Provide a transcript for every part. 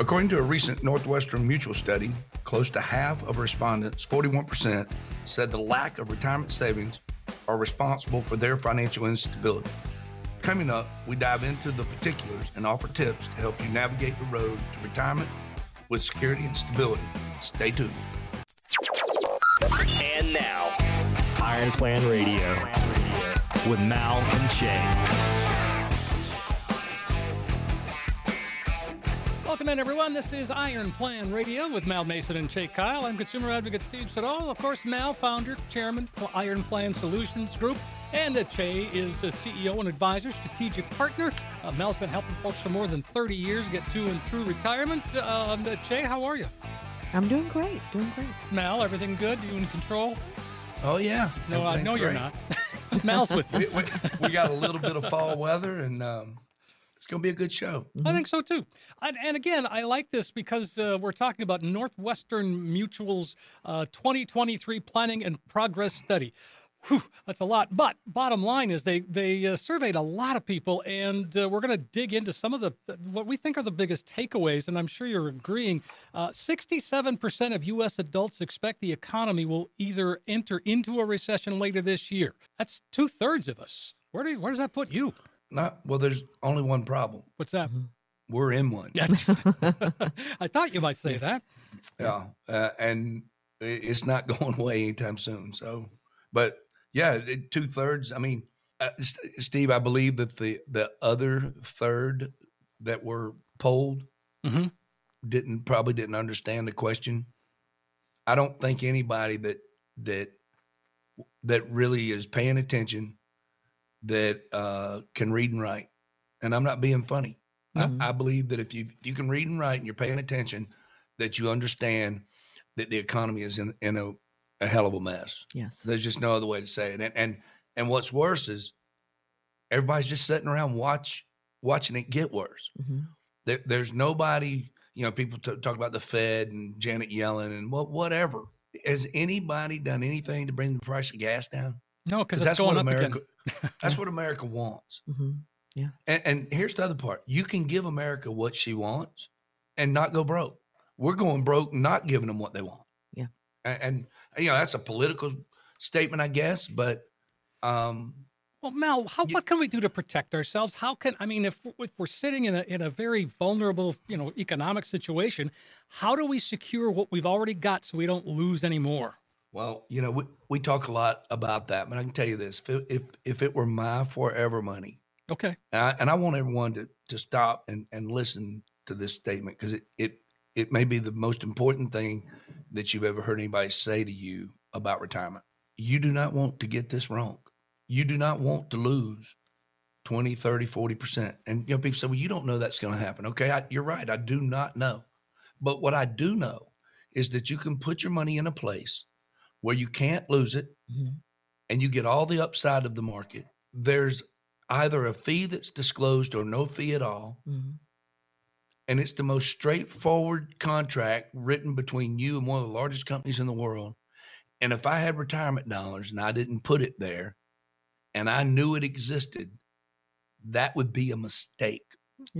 According to a recent Northwestern Mutual study, close to half of respondents, 41%, said the lack of retirement savings are responsible for their financial instability. Coming up, we dive into the particulars and offer tips to help you navigate the road to retirement with security and stability. Stay tuned. And now, Iron Plan Radio with Mal and Che. Welcome in, everyone. This is Iron Plan Radio with Mal Mason and Che Kyle. I'm consumer advocate Steve Siddall. Of course, Mal, founder, chairman of Iron Plan Solutions Group. And Che is a CEO and advisor, strategic partner. Mal's been helping folks for more than 30 years get to and through retirement. Che, how are you? I'm doing great, Mal, everything good? You in control? Oh, yeah. No, I know you're not. Mal's with you. We got a little bit of fall weather, and it's going to be a good show. I think so, too. And again, I like this because we're talking about Northwestern Mutual's 2023 Planning and Progress Study. Whew, that's a lot. But bottom line is they surveyed a lot of people, and we're going to dig into some of the what we think are the biggest takeaways, and I'm sure you're agreeing. 67% of U.S. adults expect the economy will either enter into a recession later this year. That's 2/3 of us. Where does that put you? Well, there's only one problem. What's that? We're in one. I thought you might say that. Yeah, and it's not going away anytime soon, so. But yeah, 2/3. I mean, Steve, I believe that the other third that were polled probably didn't understand the question. I don't think anybody that really is paying attention that can read and write. And I'm not being funny. I believe that if you can read and write and you're paying attention, that you understand that the economy is in a hell of a mess. Yes. There's just no other way to say it. And what's worse is everybody's just sitting around watching it get worse. Mm-hmm. There's nobody, you know, people talk about the Fed and Janet Yellen and whatever. Has anybody done anything to bring the price of gas down? No, because that's going what America, that's what America wants. Mm-hmm. Yeah. And here's the other part. You can give America what she wants and not go broke. We're going broke, not giving them what they want. And, you know, that's a political statement, I guess, but. Well, Mal, what can we do to protect ourselves? How can, I mean, if we're sitting in a very vulnerable, you know, economic situation, how do we secure what we've already got so we don't lose any more? Well, you know, we talk a lot about that, but I can tell you this, if it were my forever money. Okay. And I want everyone to stop and listen to this statement because it may be the most important thing that you've ever heard anybody say to you about retirement. You do not want to get this wrong. You do not want to lose 20, 30, 40%. And, you know, people say, well, you don't know that's going to happen. Okay, you're right. I do not know. But what I do know is that you can put your money in a place where you can't lose it and you get all the upside of the market. There's either a fee that's disclosed or no fee at all. Mm-hmm. And it's the most straightforward contract written between you and one of the largest companies in the world. And if I had retirement dollars and I didn't put it there and I knew it existed, that would be a mistake.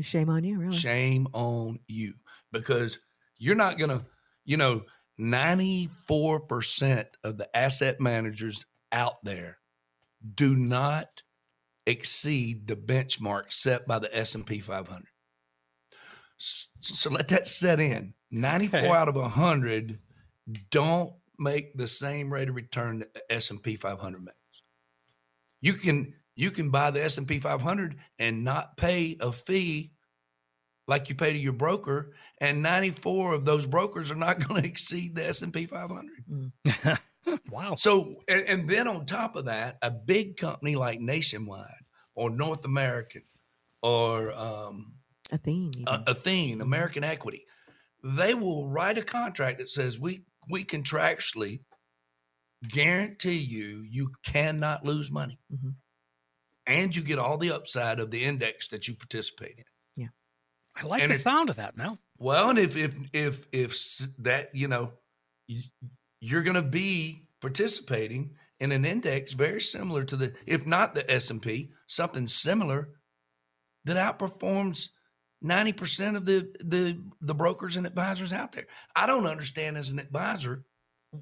Shame on you, really. Shame on you because you're not going to, you know, 94% of the asset managers out there do not exceed the benchmark set by the S&P 500. So let that set in. 94 out of 100 don't make the same rate of return that the S&P 500 makes. You can buy the S&P 500 and not pay a fee like you pay to your broker, and 94 of those brokers are not going to exceed the S&P 500. Mm. Wow. So, and then on top of that, a big company like Nationwide or North American or Athene, American Equity, they will write a contract that says we contractually guarantee you cannot lose money, and you get all the upside of the index that you participate in. Yeah, I like the sound of that, Mel. Well, and if that, you know, you're going to be participating in an index very similar to the, if not the S&P, something similar that outperforms 90% of the brokers and advisors out there. I don't understand as an advisor,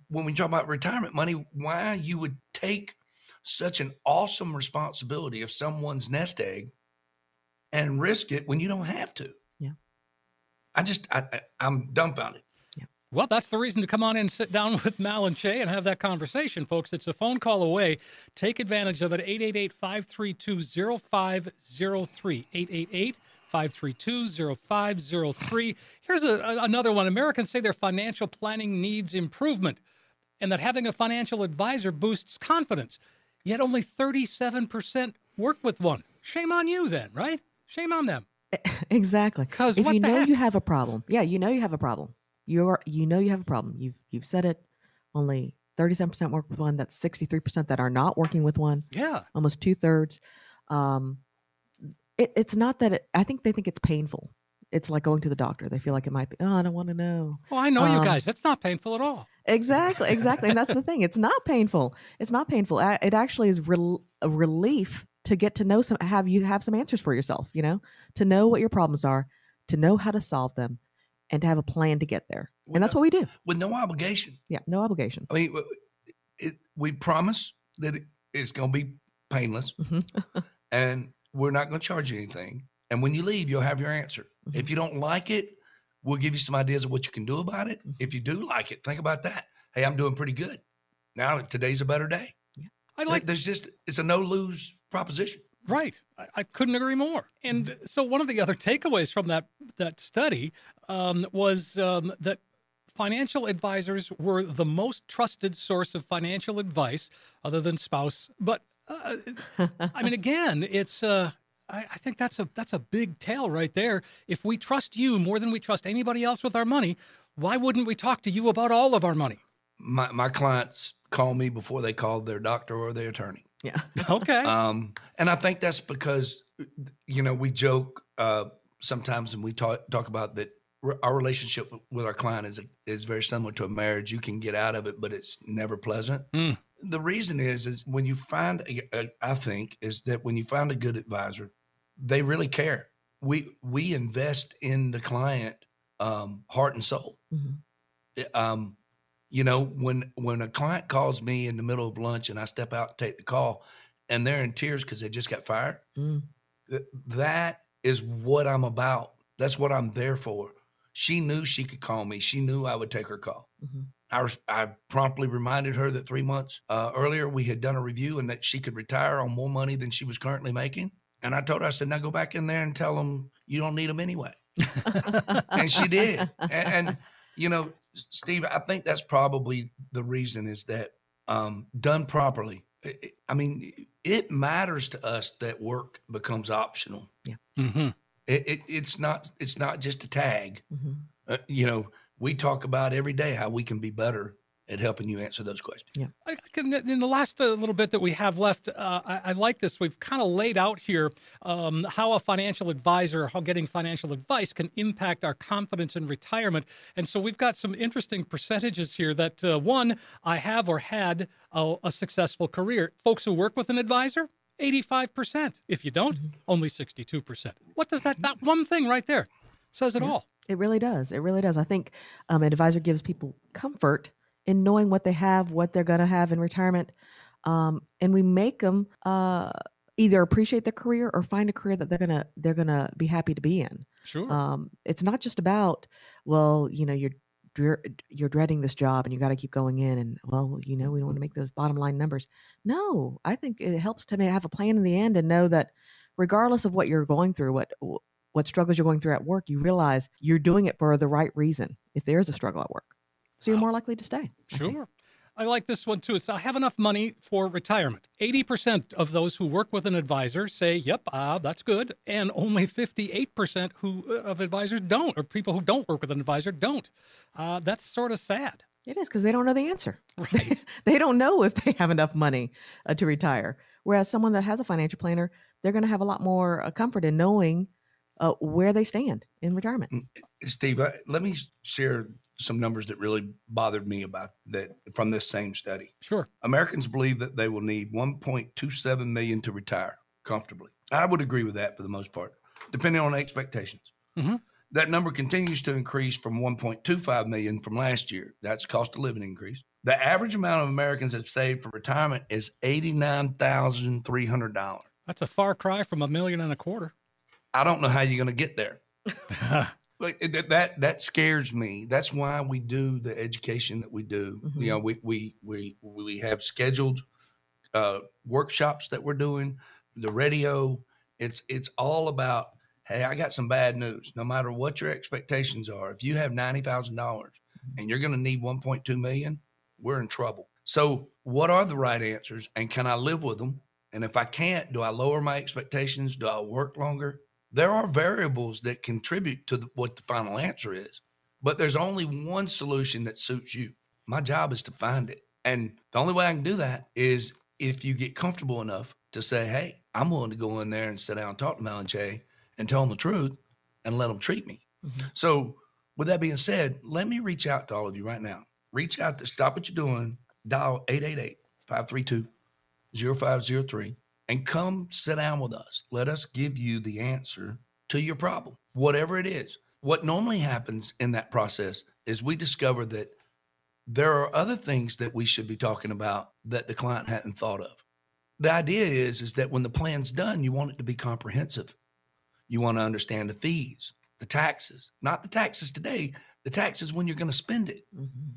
when we talk about retirement money, why you would take such an awesome responsibility of someone's nest egg and risk it when you don't have to. Yeah. I'm dumbfounded. Well, that's the reason to come on in, sit down with Mal and Che and have that conversation, folks. It's a phone call away. Take advantage of it. 888-532-0503. 888-532-0503. Here's another one. Americans say their financial planning needs improvement and that having a financial advisor boosts confidence. Yet only 37% work with one. Shame on you then, right? Shame on them. Exactly. Because if you know you have a problem. Yeah, you know you have a problem. You have a problem. You've said it. Only 37% work with one. That's 63% that are not working with one. Yeah. Almost 2/3. It's not that I think they think it's painful. It's like going to the doctor. They feel like it might be, I don't want to know. Well, I know you guys. That's not painful at all. Exactly. And that's the thing. It's not painful. It actually is a relief to get to know have some answers for yourself, to know what your problems are, to know how to solve them, and to have a plan to get there. And that's what we do. With no obligation. Yeah, no obligation. I mean, we promise that it's going to be painless, mm-hmm. and we're not going to charge you anything. And when you leave, you'll have your answer. Mm-hmm. If you don't like it, we'll give you some ideas of what you can do about it. Mm-hmm. If you do like it, think about that. Hey, I'm doing pretty good. Now, today's a better day. Yeah. It's a no-lose proposition. Right. I couldn't agree more. And so one of the other takeaways from that study was that financial advisors were the most trusted source of financial advice other than spouse. But I mean, again, it's I think that's a big tale right there. If we trust you more than we trust anybody else with our money, why wouldn't we talk to you about all of our money? My clients call me before they called their doctor or their attorney. Yeah. Okay. And I think that's because, we joke sometimes and we talk about that our relationship with our client is very similar to a marriage. You can get out of it, but it's never pleasant. Mm. The reason is when you find, when you find a good advisor, they really care. We invest in the client heart and soul. Mm-hmm. When a client calls me in the middle of lunch and I step out and take the call and they're in tears because they just got fired, that is what I'm about. That's what I'm there for. She knew she could call me. She knew I would take her call. Mm-hmm. I promptly reminded her that 3 months earlier we had done a review and that she could retire on more money than she was currently making. And I told her, I said, now go back in there and tell them you don't need them anyway. And she did. And Steve, I think that's probably the reason is that done properly. It matters to us that work becomes optional. Yeah. Mm-hmm. It's not just a tag. Mm-hmm. We talk about every day how we can be better at helping you answer those questions. Yeah. In the last little bit that we have left, I like this. We've kind of laid out here how a financial advisor, how getting financial advice can impact our confidence in retirement. And so we've got some interesting percentages here that, one, I have or had a successful career. Folks who work with an advisor, 85%. If you don't, only 62%. What does that one thing right there says it all? It really does. It really does. I think an advisor gives people comfort in knowing what they have, what they're going to have in retirement. And we make them either appreciate their career or find a career that they're going to be happy to be in. Sure. It's not just about, you're dreading this job and you got to keep going in and, we don't want to make those bottom line numbers. No, I think it helps to have a plan in the end and know that regardless of what you're going through, what struggles you're going through at work, you realize you're doing it for the right reason if there is a struggle at work. So you're more likely to stay. Sure. I like this one too. It's I have enough money for retirement. 80% of those who work with an advisor say, yep, that's good. And only 58% of advisors don't, or people who don't work with an advisor don't. That's sort of sad. It is because they don't know the answer. Right. They don't know if they have enough money to retire. Whereas someone that has a financial planner, they're going to have a lot more comfort in knowing where they stand in retirement. Steve, let me share some numbers that really bothered me about that from this same study. Sure. Americans believe that they will need 1.27 million to retire comfortably. I would agree with that for the most part, depending on expectations. Mm-hmm. That number continues to increase from 1.25 million from last year. That's cost of living increase. The average amount of Americans have saved for retirement is $89,300. That's a far cry from $1.25 million. I don't know how you're going to get there. That scares me. That's why we do the education that we do. Mm-hmm. You know, we have scheduled workshops that we're doing, the radio. It's all about, hey, I got some bad news. No matter what your expectations are, if you have $90,000 and you're going to need $1.2 million, we're in trouble. So what are the right answers, and can I live with them? And if I can't, do I lower my expectations? Do I work longer? There are variables that contribute to what the final answer is, but there's only one solution that suits you. My job is to find it. And the only way I can do that is if you get comfortable enough to say, hey, I'm willing to go in there and sit down and talk to Mal and Che and tell them the truth and let them treat me. Mm-hmm. So with that being said, let me reach out to all of you right now. Reach out to stop what you're doing, dial 888-532-0503 and come sit down with us. Let us give you the answer to your problem, whatever it is. What normally happens in that process is we discover that there are other things that we should be talking about that the client hadn't thought of. The idea is that when the plan's done, you want it to be comprehensive. You want to understand the fees, the taxes, not the taxes today, the taxes when you're going to spend it. Mm-hmm.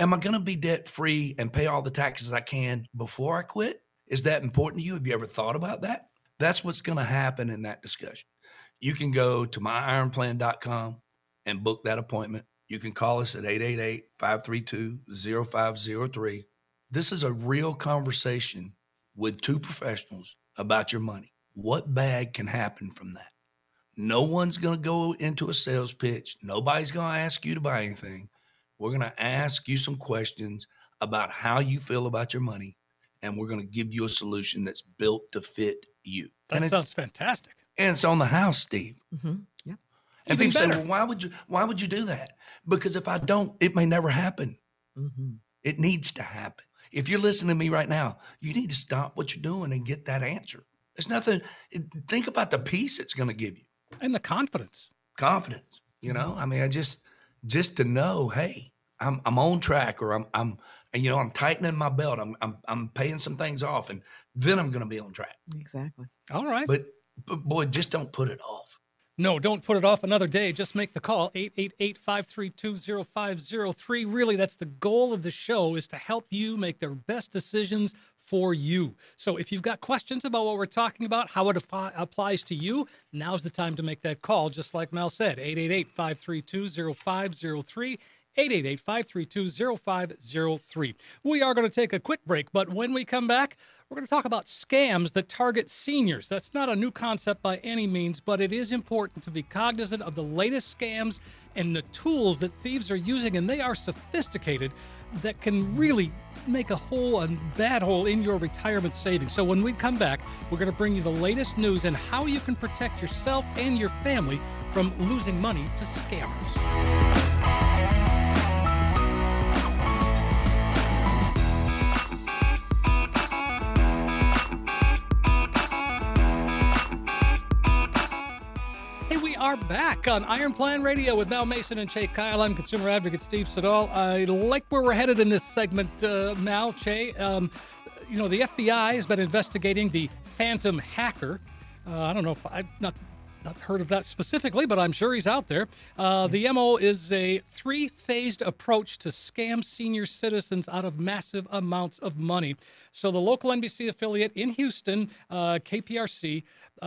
Am I going to be debt free and pay all the taxes I can before I quit? Is that important to you? Have you ever thought about that? That's what's going to happen in that discussion. You can go to myironplan.com and book that appointment. You can call us at 888-532-0503. This is a real conversation with two professionals about your money. What bad can happen from that? No one's going to go into a sales pitch. Nobody's going to ask you to buy anything. We're going to ask you some questions about how you feel about your money, and we're going to give you a solution that's built to fit you. That sounds fantastic. And it's on the house, Steve. Mm-hmm. Yeah. And people say, well, why would you do that? Because if I don't, it may never happen. Mm-hmm. It needs to happen. If you're listening to me right now, you need to stop what you're doing and get that answer. There's nothing. Think about the peace it's going to give you. And the confidence. Confidence. You know, I mean, I just to know, hey, I'm on track, or I'm tightening my belt. I'm paying some things off, and then I'm going to be on track. Exactly. All right. But boy, just don't put it off. No, don't put it off another day. Just make the call, 888-532-0503. Really, that's the goal of the show, is to help you make the best decisions for you. So if you've got questions about what we're talking about, how it applies to you, now's the time to make that call, just like Mal said, 888-532-0503. 888-532-0503. We are going to take a quick break, but when we come back, we're going to talk about scams that target seniors. That's not a new concept by any means, but it is important to be cognizant of the latest scams and the tools that thieves are using, and they are sophisticated, that can really make a bad hole in your retirement savings. So when we come back, we're going to bring you the latest news and how you can protect yourself and your family from losing money to scammers. Are back on Iron Plan Radio with Mal Mason and Che Kyle. I'm consumer advocate Steve Siddall. I like where we're headed in this segment, Mal, Che. The FBI has been investigating the Phantom Hacker. I don't know if I've not heard of that specifically, but I'm sure he's out there. The MO is a three-phased approach to scam senior citizens out of massive amounts of money. So the local NBC affiliate in Houston, KPRC,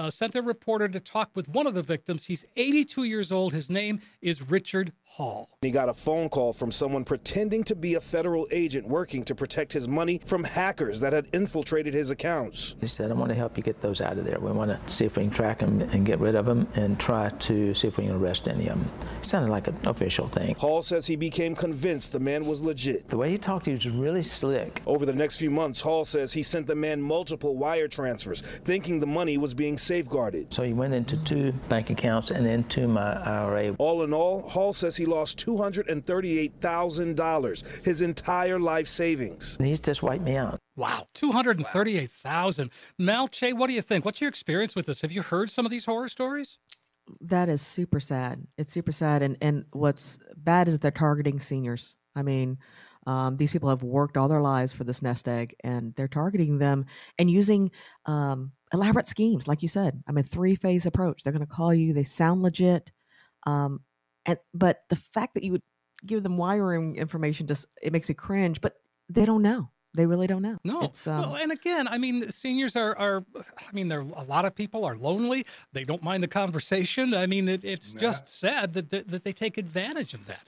sent a reporter to talk with one of the victims. He's 82 years old. His name is Richard Hall. He got a phone call from someone pretending to be a federal agent working to protect his money from hackers that had infiltrated his accounts. He said, I want to help you get those out of there. We want to see if we can track them and get rid of them and try to see if we can arrest any of them. It sounded like an official thing. Hall says he became convinced the man was legit. The way he talked, he was really slick. Over the next few months, Hall says he sent the man multiple wire transfers, thinking the money was being safeguarded. So he went into two bank accounts and into my IRA. All in all, Hall says he lost $238,000, his entire life savings. And he's just wiped me out. Wow, $238,000. Mal, Che, what do you think? What's your experience with this? Have you heard some of these horror stories? That is super sad. It's super sad. And what's bad is they're targeting seniors. I mean, these people have worked all their lives for this nest egg, and they're targeting them and using elaborate schemes, like you said. I mean, three-phase approach. They're going to call you. They sound legit. But the fact that you would give them wiring information, just it makes me cringe. But they don't know. They really don't know. No. It's, well, and again, I mean, seniors are I mean, there a lot of people are lonely. They don't mind the conversation. I mean, it's just sad that they take advantage of that.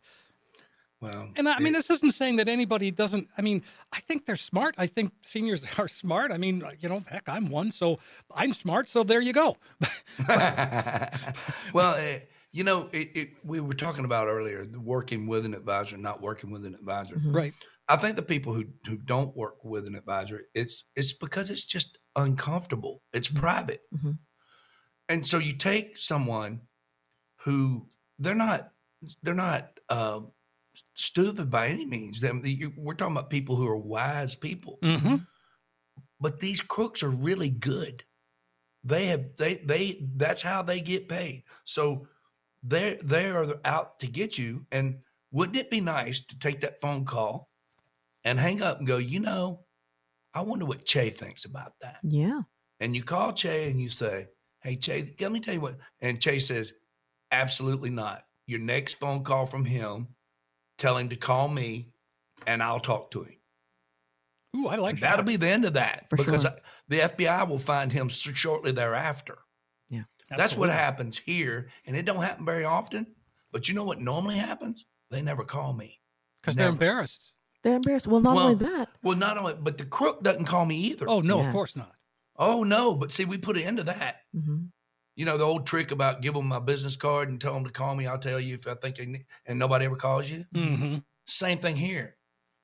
Well, and I mean, this isn't saying that anybody doesn't. I mean, I think they're smart. I think seniors are smart. I mean, you know, heck, I'm one, so I'm smart. So there you go. Well, you know, we were talking about earlier, working with an advisor, not working with an advisor. Mm-hmm. Right. I think the people who don't work with an advisor, it's because it's just uncomfortable. It's private. Mm-hmm. And so you take someone who they're not stupid by any means. We're talking about people who are wise people, mm-hmm. But these crooks are really good. That's how they get paid. So they are out to get you. And wouldn't it be nice to take that phone call and hang up and go, you know, I wonder what Che thinks about that. Yeah. And you call Che and you say, hey, Che, let me tell you what. And Che says, absolutely not. Your next phone call from him, tell him to call me and I'll talk to him. Ooh, I like that. That'll be the end of that. For because sure. The FBI will find him shortly thereafter. Yeah. That's what happens here. And it don't happen very often. But you know what normally happens? They never call me. Because they're embarrassed. They're embarrassed. Well, not only that, but the crook doesn't call me either. Oh, no, yes. Of course not. Oh, no. But see, we put an end to that. Mm-hmm. You know, the old trick about give them my business card and tell them to call me. I'll tell you if I think and nobody ever calls you. Mm-hmm. Same thing here.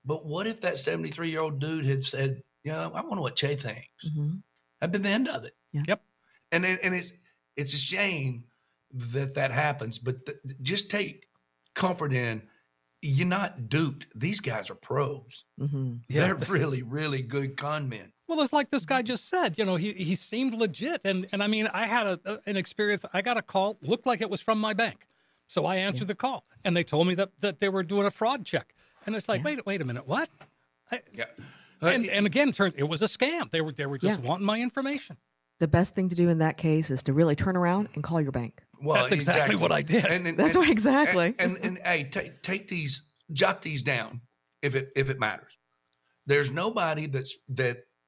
But what if that 73-year-old dude had said, you know, I wonder what Che thinks. Mm-hmm. That'd been the end of it. Yeah. Yep. And it's a shame that happens. But just take comfort in, you're not duped. These guys are pros. Mm-hmm. Yeah. They're really, really good con men. Well, it's like this guy just said, you know, he seemed legit. And I mean, I had an experience. I got a call, looked like it was from my bank. So I answered the call and they told me that they were doing a fraud check. And it's like, wait a minute, what? And again, turns it was a scam. They were just wanting my information. The best thing to do in that case is to really turn around and call your bank. Well, that's exactly what I did. Exactly. And hey, take these, jot these down if it matters. There's nobody that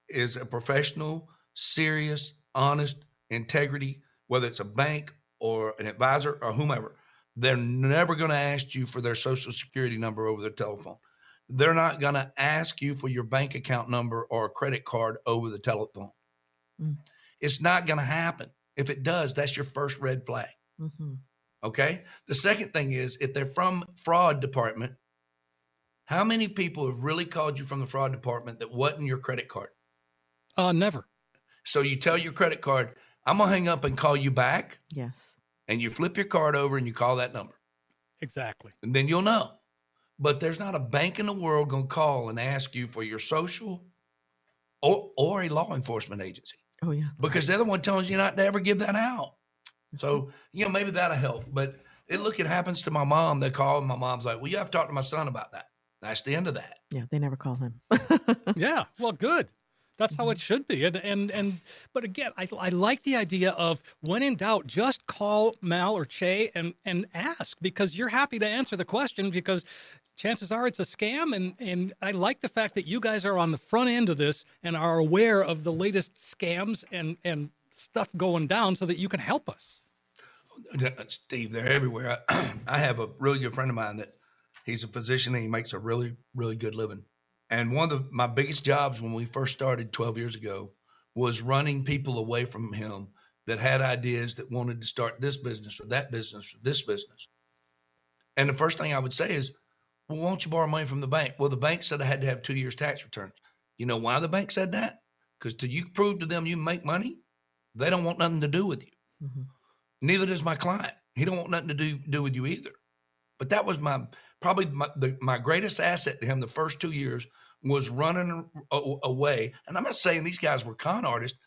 is a professional, serious, honest, integrity, whether it's a bank or an advisor or whomever. They're never going to ask you for their social security number over the telephone. They're not going to ask you for your bank account number or a credit card over the telephone. Mm. It's not going to happen. If it does, that's your first red flag. Mm-hmm. Okay. The second thing is if they're from fraud department, how many people have really called you from the fraud department that wasn't your credit card? Never. So you tell your credit card, I'm going to hang up and call you back. Yes. And you flip your card over and you call that number. Exactly. And then you'll know. But there's not a bank in the world going to call and ask you for your social or a law enforcement agency. Oh, yeah. Because they're the one telling you not to ever give that out. So, you know, maybe that'll help. But it happens to my mom. They call and my mom's like, well, you have to talk to my son about that. That's the end of that. Yeah, they never call him. Yeah, well, good. That's how it should be. But again, I like the idea of when in doubt, just call Mal or Che and ask, because you're happy to answer the question because chances are it's a scam. And I like the fact that you guys are on the front end of this and are aware of the latest scams and stuff going down so that you can help us. Steve, they're everywhere. I have a really good friend of mine that he's a physician and he makes a really, really good living. And one of my biggest jobs when we first started 12 years ago was running people away from him that had ideas that wanted to start this business or that business or this business. And the first thing I would say is, well, won't you borrow money from the bank? Well, the bank said I had to have 2 years tax returns. You know why the bank said that? Because till you prove to them you make money, they don't want nothing to do with you. Mm-hmm. Neither does my client. He don't want nothing to do with you either. But that was my greatest asset to him the first 2 years was running away. And I'm not saying these guys were con artists.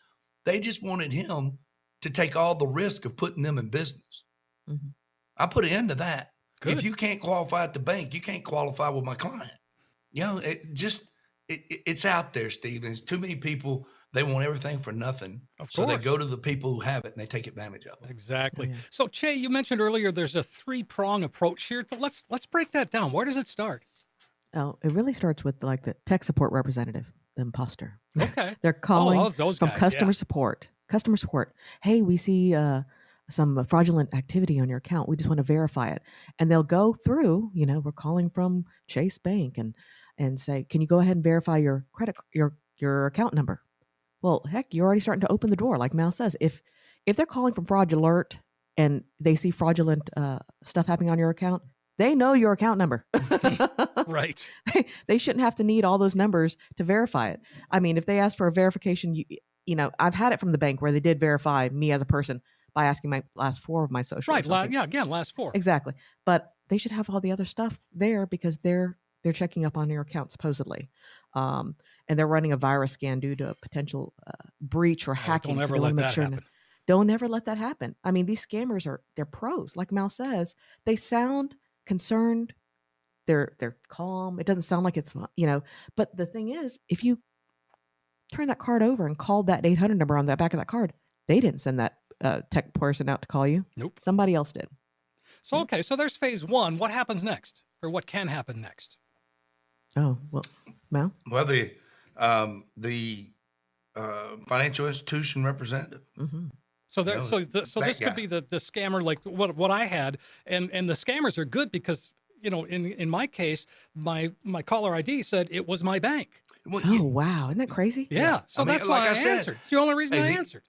They just wanted him to take all the risk of putting them in business. Mm-hmm. I put an end to that. Good. If you can't qualify at the bank, you can't qualify with my client. You know, it's out there, Steve. There's too many people. They want everything for nothing. Of course. So they go to the people who have it and they take advantage of it. Exactly. Yeah. So Che, you mentioned earlier, there's a three-prong approach here. Let's break that down. Where does it start? Oh, it really starts with like the tech support representative, the imposter. Okay. They're calling those from guys, customer support. Customer support. Hey, we see some fraudulent activity on your account. We just want to verify it. And they'll go through, you know, we're calling from Chase Bank and say, can you go ahead and verify your credit, your account number? Well, heck, you're already starting to open the door. Like Mal says, if they're calling from Fraud Alert and they see fraudulent stuff happening on your account, they know your account number. Right. They shouldn't have to need all those numbers to verify it. I mean, if they ask for a verification, you know, I've had it from the bank where they did verify me as a person by asking my last four of my social. Right. Last four. Exactly. But they should have all the other stuff there because they're checking up on your account supposedly. And they're running a virus scan due to a potential breach or hacking. Don't ever let that happen. Don't ever let that happen. I mean, these scammers they're pros. Like Mal says, they sound concerned. They're calm. It doesn't sound like it's, you know, but the thing is, if you turn that card over and called that 800 number on the back of that card, they didn't send that tech person out to call you. Nope. Somebody else did. So, okay. So there's phase one. What happens next, or what can happen next? Oh, well, Mal? Well, the financial institution representative. Mm-hmm. So this guy could be the scammer, like what I had, and the scammers are good because, you know, in my case, my caller ID said it was my bank. Well, wow, isn't that crazy? Yeah. So I mean, that's why I answered. It's the only reason I answered.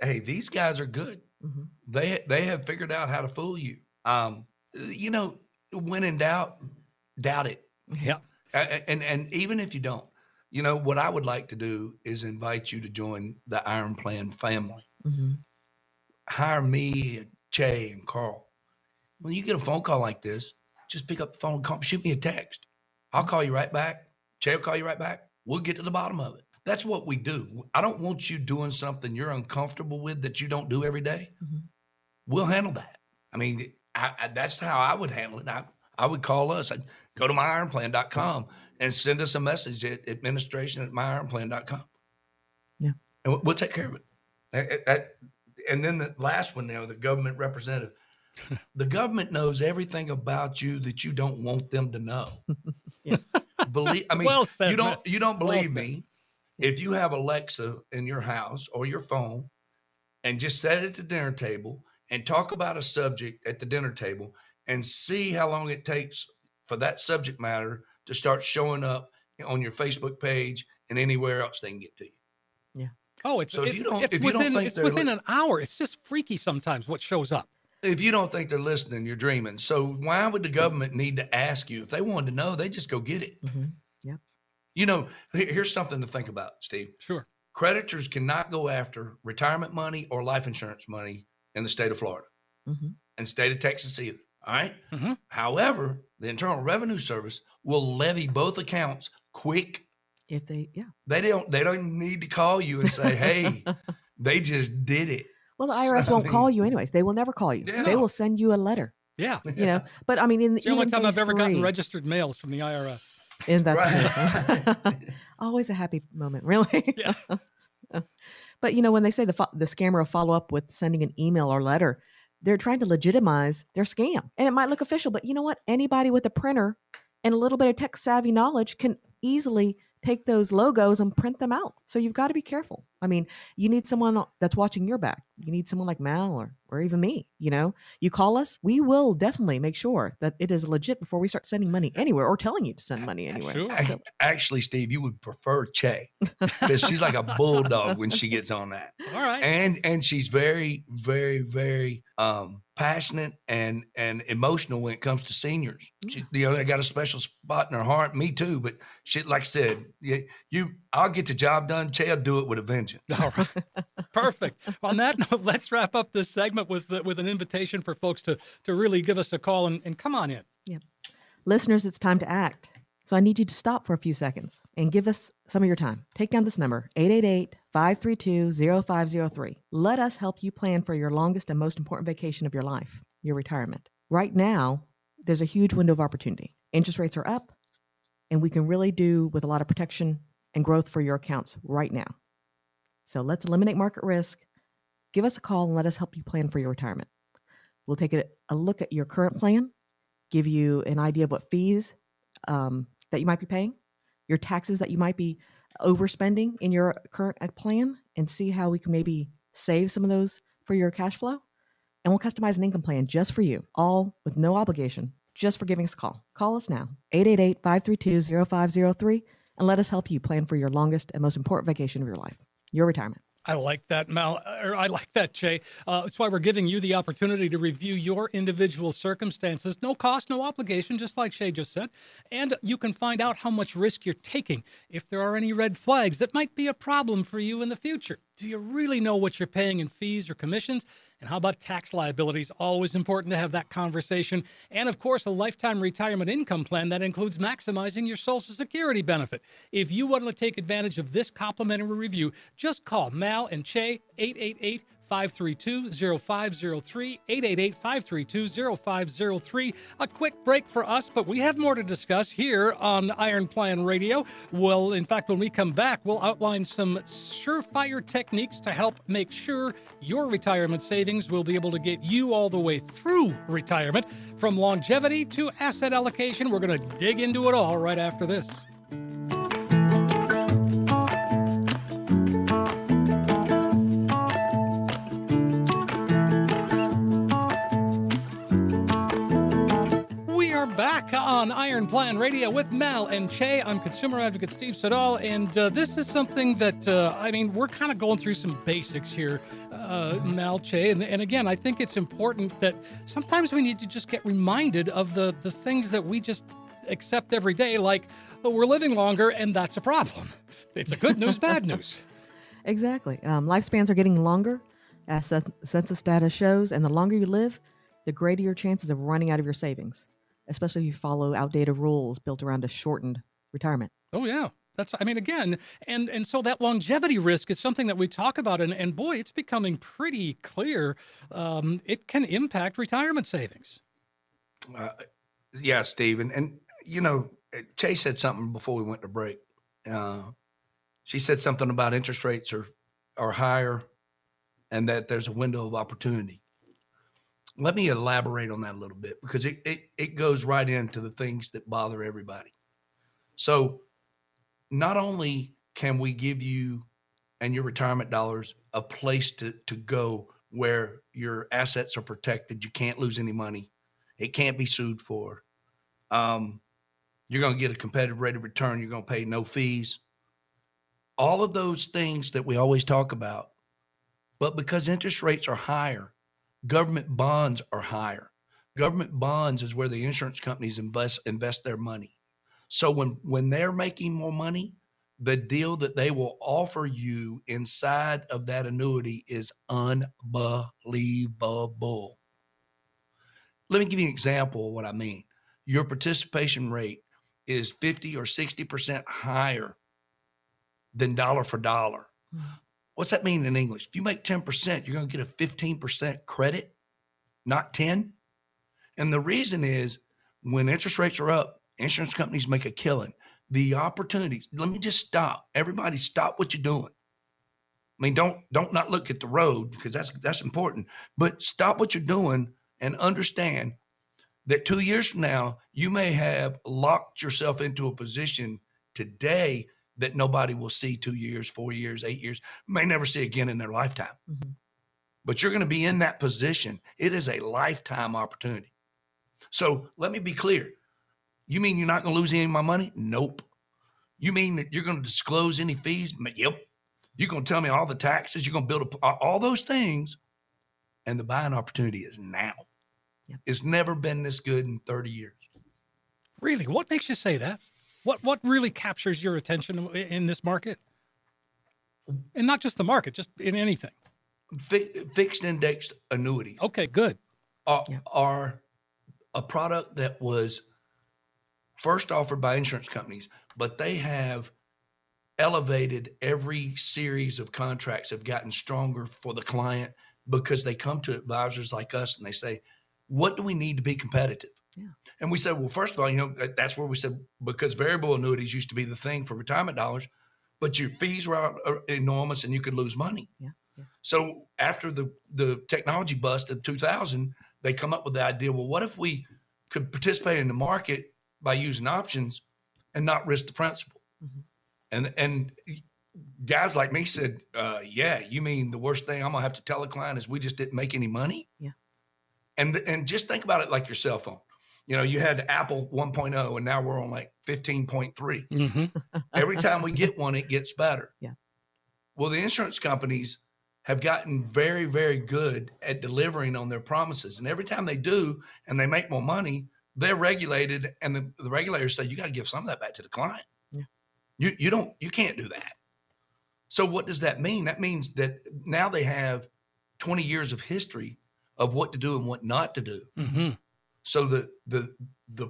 Hey, these guys are good. Mm-hmm. They have figured out how to fool you. You know, when in doubt, doubt it. Yeah. And even if you don't. You know, what I would like to do is invite you to join the Iron Plan family. Mm-hmm. Hire me, Che, and Carl. When you get a phone call like this, just pick up the phone, call, shoot me a text. I'll call you right back. Che will call you right back. We'll get to the bottom of it. That's what we do. I don't want you doing something you're uncomfortable with that you don't do every day. Mm-hmm. We'll handle that. I mean, that's how I would handle it. I would call us. I'd go to myironplan.com. And send us a message at administration@myironplan.com. Yeah. And we'll take care of it. And then the last one now, the government representative. The government knows everything about you that you don't want them to know. Yeah. You don't believe me. If you have Alexa in your house or your phone and just set it at the dinner table and talk about a subject at the dinner table and see how long it takes for that subject matter to start showing up on your Facebook page and anywhere else they can get to you. Yeah. Oh, it's within an hour. It's just freaky sometimes what shows up. If you don't think they're listening, you're dreaming. So why would the government need to ask you? If they wanted to know, they just go get it. Mm-hmm. Yeah. You know, here's something to think about, Steve. Sure. Creditors cannot go after retirement money or life insurance money in the state of Florida mm-hmm. and state of Texas either. All right. Mm-hmm. However, the Internal Revenue Service will levy both accounts quick. If they don't need to call you and say, hey, they just did it. Well, the IRS won't call you anyways. They will never call you. Yeah. They will send you a letter. Yeah. You know, but I mean, it's the only time I've ever gotten registered mails from the IRS. Isn't that right? Always a happy moment, really. Yeah. But you know, when they say the scammer will follow up with sending an email or letter, they're trying to legitimize their scam. And it might look official, but you know what? Anybody with a printer and a little bit of tech savvy knowledge can easily take those logos and print them out. So you've got to be careful. I mean, you need someone that's watching your back. You need someone like Mal or even me, you know, you call us, we will definitely make sure that it is legit before we start sending money anywhere or telling you to send money anywhere. Sure. So. Actually, Steve, you would prefer Che because she's like a bulldog when she gets on that. All right. And she's very, very, very, passionate and emotional when it comes to seniors. She, you know, they got a special spot in her heart. Me too. But shit, like I said, I'll get the job done. Che will do it with a vengeance. All right. Perfect. On that note, let's wrap up this segment with an invitation for folks to really give us a call and come on in. Yeah. Listeners, it's time to act. So I need you to stop for a few seconds and give us some of your time. Take down this number, 888-532-0503. Let us help you plan for your longest and most important vacation of your life. your retirement. Right now, there's a huge window of opportunity. Interest rates are up, and we can really do with a lot of protection and growth for your accounts right now. So let's eliminate market risk. Give us a call and let us help you plan for your retirement. We'll take a look at your current plan, give you an idea of what fees that you might be paying, your taxes that you might be overspending in your current plan, and see how we can maybe save some of those for your cash flow. And we'll customize an income plan just for you, all with no obligation, just for giving us a call. Call us now, 888-532-0503, and let us help you plan for your longest and most important vacation of your life, your retirement. I like that, Mal. I like that, Che. That's why we're giving you the opportunity to review your individual circumstances. No cost, no obligation, just like Che just said. And you can find out how much risk you're taking, if there are any red flags that might be a problem for you in the future. Do you really know what you're paying in fees or commissions? And how about tax liabilities? Always important to have that conversation. And, of course, a lifetime retirement income plan that includes maximizing your Social Security benefit. If you want to take advantage of this complimentary review, just call Mal and Che, 888-532-0503, 888-532-0503. A quick break for us, but we have more to discuss here on Iron Plan Radio. Well, in fact, when we come back, we'll outline some surefire techniques to help make sure your retirement savings will be able to get you all the way through retirement. From longevity to asset allocation, we're going to dig into it all right after this. Back on Iron Plan Radio with Mal and Che. I'm consumer advocate Steve Siddall, and this is something that, we're kind of going through some basics here, Mal, Che. And again, I think it's important that sometimes we need to just get reminded of the things that we just accept every day, like we're living longer, and that's a problem. It's a good news, bad news. Exactly. Lifespans are getting longer, as census data shows, and the longer you live, the greater your chances of running out of your savings, especially if you follow outdated rules built around a shortened retirement. Oh, yeah. And so that longevity risk is something that we talk about, and boy, it's becoming pretty clear. It can impact retirement savings. Yeah, Steve. And, you know, Che said something before we went to break. She said something about interest rates are higher and that there's a window of opportunity. Let me elaborate on that a little bit, because it goes right into the things that bother everybody. So not only can we give you and your retirement dollars a place to go where your assets are protected, you can't lose any money, it can't be sued for, you're going to get a competitive rate of return, you're going to pay no fees, all of those things that we always talk about. But because interest rates are higher, government bonds are higher. Government bonds is where the insurance companies invest their money. So when they're making more money, the deal that they will offer you inside of that annuity is unbelievable. Let me give you an example of what I mean. Your participation rate is 50 or 60% higher than dollar for dollar. What's that mean in English? If you make 10%, you're going to get a 15% credit, not 10. And the reason is, when interest rates are up, insurance companies make a killing. The opportunities, let me just stop. Everybody stop what you're doing. I mean, don't not look at the road, because that's important, but stop what you're doing and understand that 2 years from now, you may have locked yourself into a position today that nobody will see 2 years, 4 years, 8 years, may never see again in their lifetime. Mm-hmm. But you're going to be in that position. It is a lifetime opportunity. So let me be clear. You mean you're not going to lose any of my money? Nope. You mean that you're going to disclose any fees? Yep. You're going to tell me all the taxes, you're going to build up all those things. And the buying opportunity is now. Yep. It's never been this good in 30 years. Really? What makes you say that? What really captures your attention in this market? And not just the market, just in anything. Fixed index annuities. Okay, good. Are a product that was first offered by insurance companies, but they have elevated every series of contracts, have gotten stronger for the client, because they come to advisors like us and they say, what do we need to be competitive? Yeah. And we said, well, first of all, you know, that's where we said, because variable annuities used to be the thing for retirement dollars, but your fees were enormous and you could lose money. Yeah. Yeah. So after the technology bust of 2000, they come up with the idea, well, what if we could participate in the market by using options and not risk the principal? Mm-hmm. And guys like me said, yeah, you mean the worst thing I'm going to have to tell a client is we just didn't make any money? Yeah. And just think about it like your cell phone. You know, you had Apple 1.0 and now we're on like 15.3. Mm-hmm. Every time we get one, it gets better. Yeah. Well, the insurance companies have gotten very, very good at delivering on their promises. And every time they do and they make more money, they're regulated, and the regulators say, you got to give some of that back to the client. Yeah. You can't do that. So what does that mean? That means that now they have 20 years of history of what to do and what not to do. Mm-hmm. So the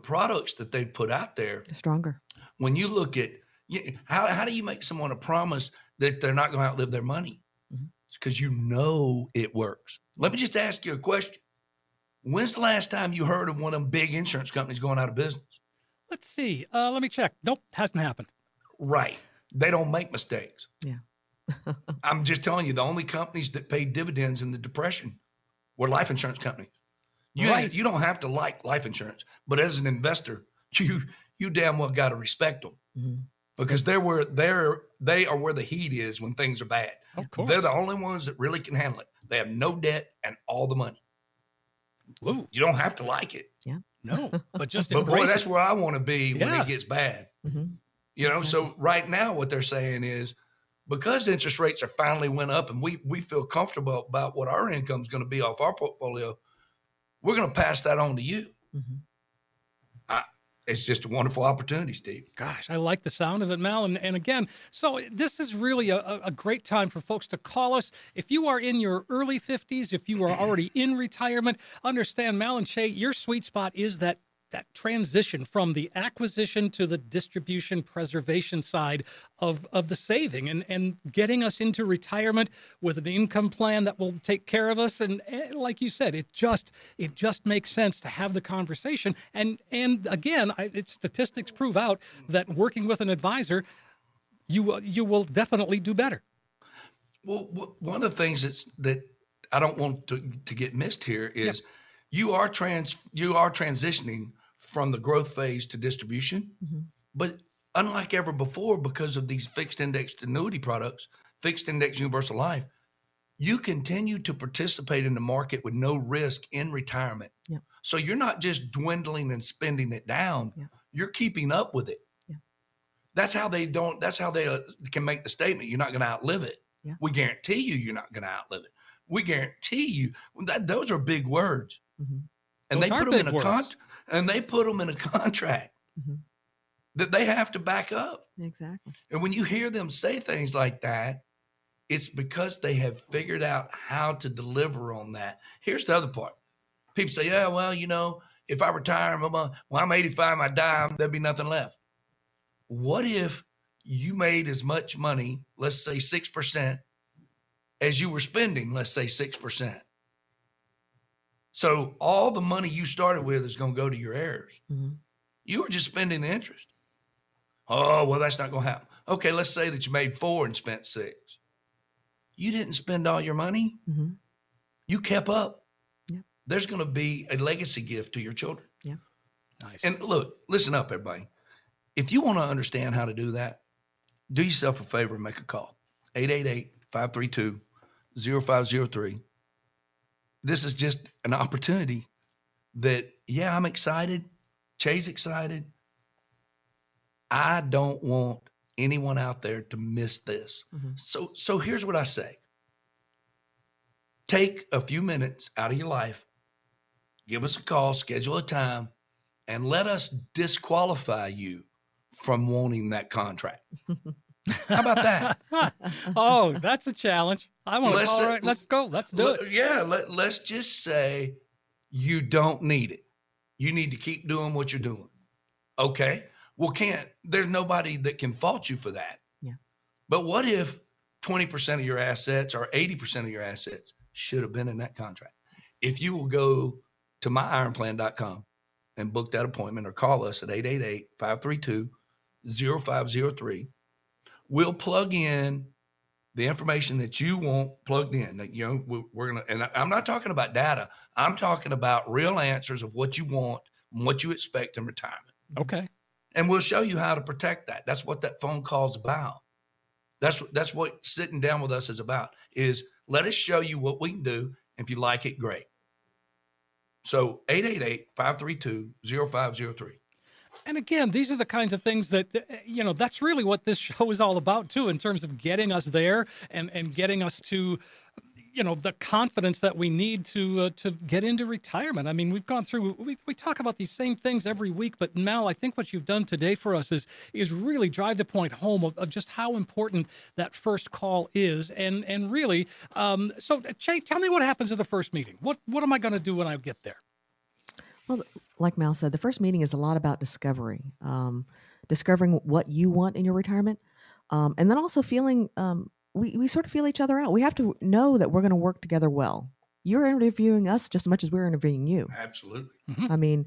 products that they put out there are stronger. When you look at how do you make someone a promise that they're not going to outlive their money? Because you know it works. Let me just ask you a question. When's the last time you heard of one of them big insurance companies going out of business? Let's see. Let me check. Nope, hasn't happened. Right. They don't make mistakes. Yeah. I'm just telling you, the only companies that paid dividends in the Depression were life insurance companies. You don't have to like life insurance, but as an investor, you damn well got to respect them. Mm-hmm. Because they are where the heat is when things are bad. Of course. They're the only ones that really can handle it. They have no debt and all the money. Woo. You don't have to like it. Yeah. No, but just boy, that's where I want to be when it gets bad. Mm-hmm. You know, so right now what they're saying is because interest rates are finally went up and we feel comfortable about what our income is going to be off our portfolio, we're going to pass that on to you. Mm-hmm. It's just a wonderful opportunity, Steve. Gosh, I like the sound of it, Mal. And again, so this is really a great time for folks to call us. If you are in your early 50s, if you are already in retirement, understand, Mal and Che, your sweet spot is that transition from the acquisition to the distribution preservation side of the saving and getting us into retirement with an income plan that will take care of us. And like you said, it just makes sense to have the conversation. And again, statistics prove out that working with an advisor, you will definitely do better. Well, one of the things that I don't want to get missed here is you are transitioning from the growth phase to distribution, mm-hmm. but unlike ever before, because of these fixed indexed annuity products, fixed index universal life, you continue to participate in the market with no risk in retirement. Yeah. So you're not just dwindling and spending it down. Yeah. You're keeping up with it. Yeah. That's how they can make the statement. You're not going to outlive it. Yeah. We guarantee you're not going to outlive it. We guarantee you that those are big words. Mm-hmm. And they put them in a contract mm-hmm. that they have to back up. Exactly. And when you hear them say things like that, it's because they have figured out how to deliver on that. Here's the other part. People say, yeah, well, you know, if I retire, when I'm 85, I die, there'll be nothing left. What if you made as much money, let's say 6%, as you were spending, let's say 6%? So all the money you started with is going to go to your heirs. Mm-hmm. You were just spending the interest. Oh, well, that's not going to happen. Okay, let's say that you made 4 and spent 6. You didn't spend all your money. Mm-hmm. You kept up. Yep. There's going to be a legacy gift to your children. Yeah, nice. And look, listen up, everybody. If you want to understand how to do that, do yourself a favor and make a call. 888-532-0503. This is just an opportunity that, yeah, I'm excited. Che's excited. I don't want anyone out there to miss this. Mm-hmm. So here's what I say. Take a few minutes out of your life. Give us a call, schedule a time, and let us disqualify you from wanting that contract. How about that? Oh, that's a challenge. I want to call right. Let's go. Let's do it. Yeah. Let's just say you don't need it. You need to keep doing what you're doing. Okay. Well, there's nobody that can fault you for that. Yeah. But what if 20% of your assets or 80% of your assets should have been in that contract? If you will go to myironplan.com and book that appointment or call us at 888-532-0503. We'll plug in the information that you want plugged in. That, you know, we're going to, and I'm not talking about data. I'm talking about real answers of what you want and what you expect in retirement. Okay. And we'll show you how to protect that. That's what that phone call's about. That's what sitting down with us is about, is let us show you what we can do. If you like it, great. So 888-532-0503. And again, these are the kinds of things that, you know, that's really what this show is all about, too, in terms of getting us there and getting us to, you know, the confidence that we need to get into retirement. I mean, we've gone through, we talk about these same things every week, but Mal, I think what you've done today for us is really drive the point home of just how important that first call is. And really, so Che, tell me what happens at the first meeting. What am I going to do when I get there? Well, like Mal said, the first meeting is a lot about discovery, discovering what you want in your retirement. And then also feeling, we sort of feel each other out. We have to know that we're going to work together well. You're interviewing us just as much as we're interviewing you. Absolutely. Mm-hmm. I mean,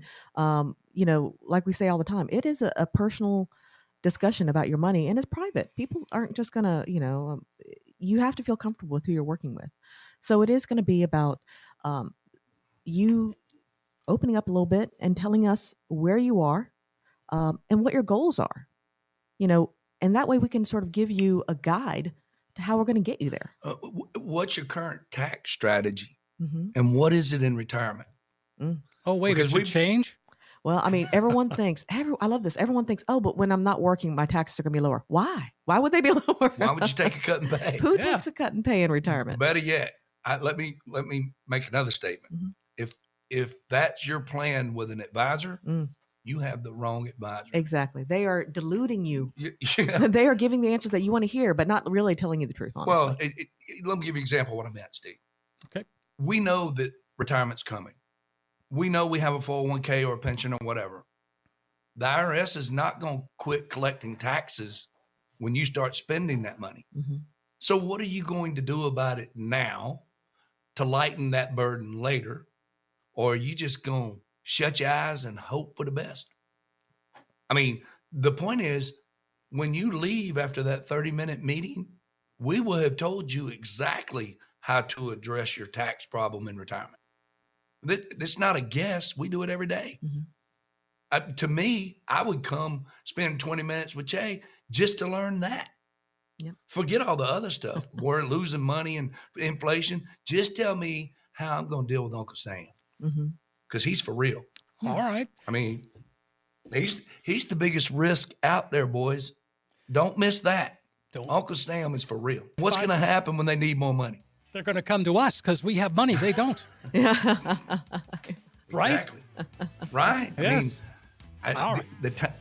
you know, like we say all the time, it is a personal discussion about your money, and it's private. People aren't just going to, you know, you have to feel comfortable with who you're working with. So it is going to be about you opening up a little bit and telling us where you are and what your goals are, you know, and that way we can sort of give you a guide to how we're going to get you there. What's your current tax strategy, mm-hmm. and what is it in retirement? Mm. Oh, wait, does it change? Well, I mean, everyone thinks, I love this. Everyone thinks, oh, but when I'm not working, my taxes are going to be lower. Why? Why would they be lower? Why would you take a cut and pay? Who takes a cut and pay in retirement? Better yet, let me make another statement. Mm-hmm. If that's your plan with an advisor, you have the wrong advisor. Exactly. They are deluding you. Yeah. They are giving the answers that you want to hear, but not really telling you the truth, honestly. Well, let me give you an example of what I meant, Steve. Okay. We know that retirement's coming. We know we have a 401k or a pension or whatever. The IRS is not going to quit collecting taxes when you start spending that money. Mm-hmm. So what are you going to do about it now to lighten that burden later? Or are you just going to shut your eyes and hope for the best? I mean, the point is, when you leave after that 30-minute meeting, we will have told you exactly how to address your tax problem in retirement. That's not a guess. We do it every day. Mm-hmm. To me, I would come spend 20 minutes with Che just to learn that. Yep. Forget all the other stuff. We're losing money and inflation. Just tell me how I'm going to deal with Uncle Sam. Mm-hmm. Because he's for real. All right. I mean, he's the biggest risk out there, boys. Don't miss that. Uncle Sam is for real. What's going to happen when they need more money? They're going to come to us because we have money. They don't. Right? Exactly. Right? Yes. I mean, all right.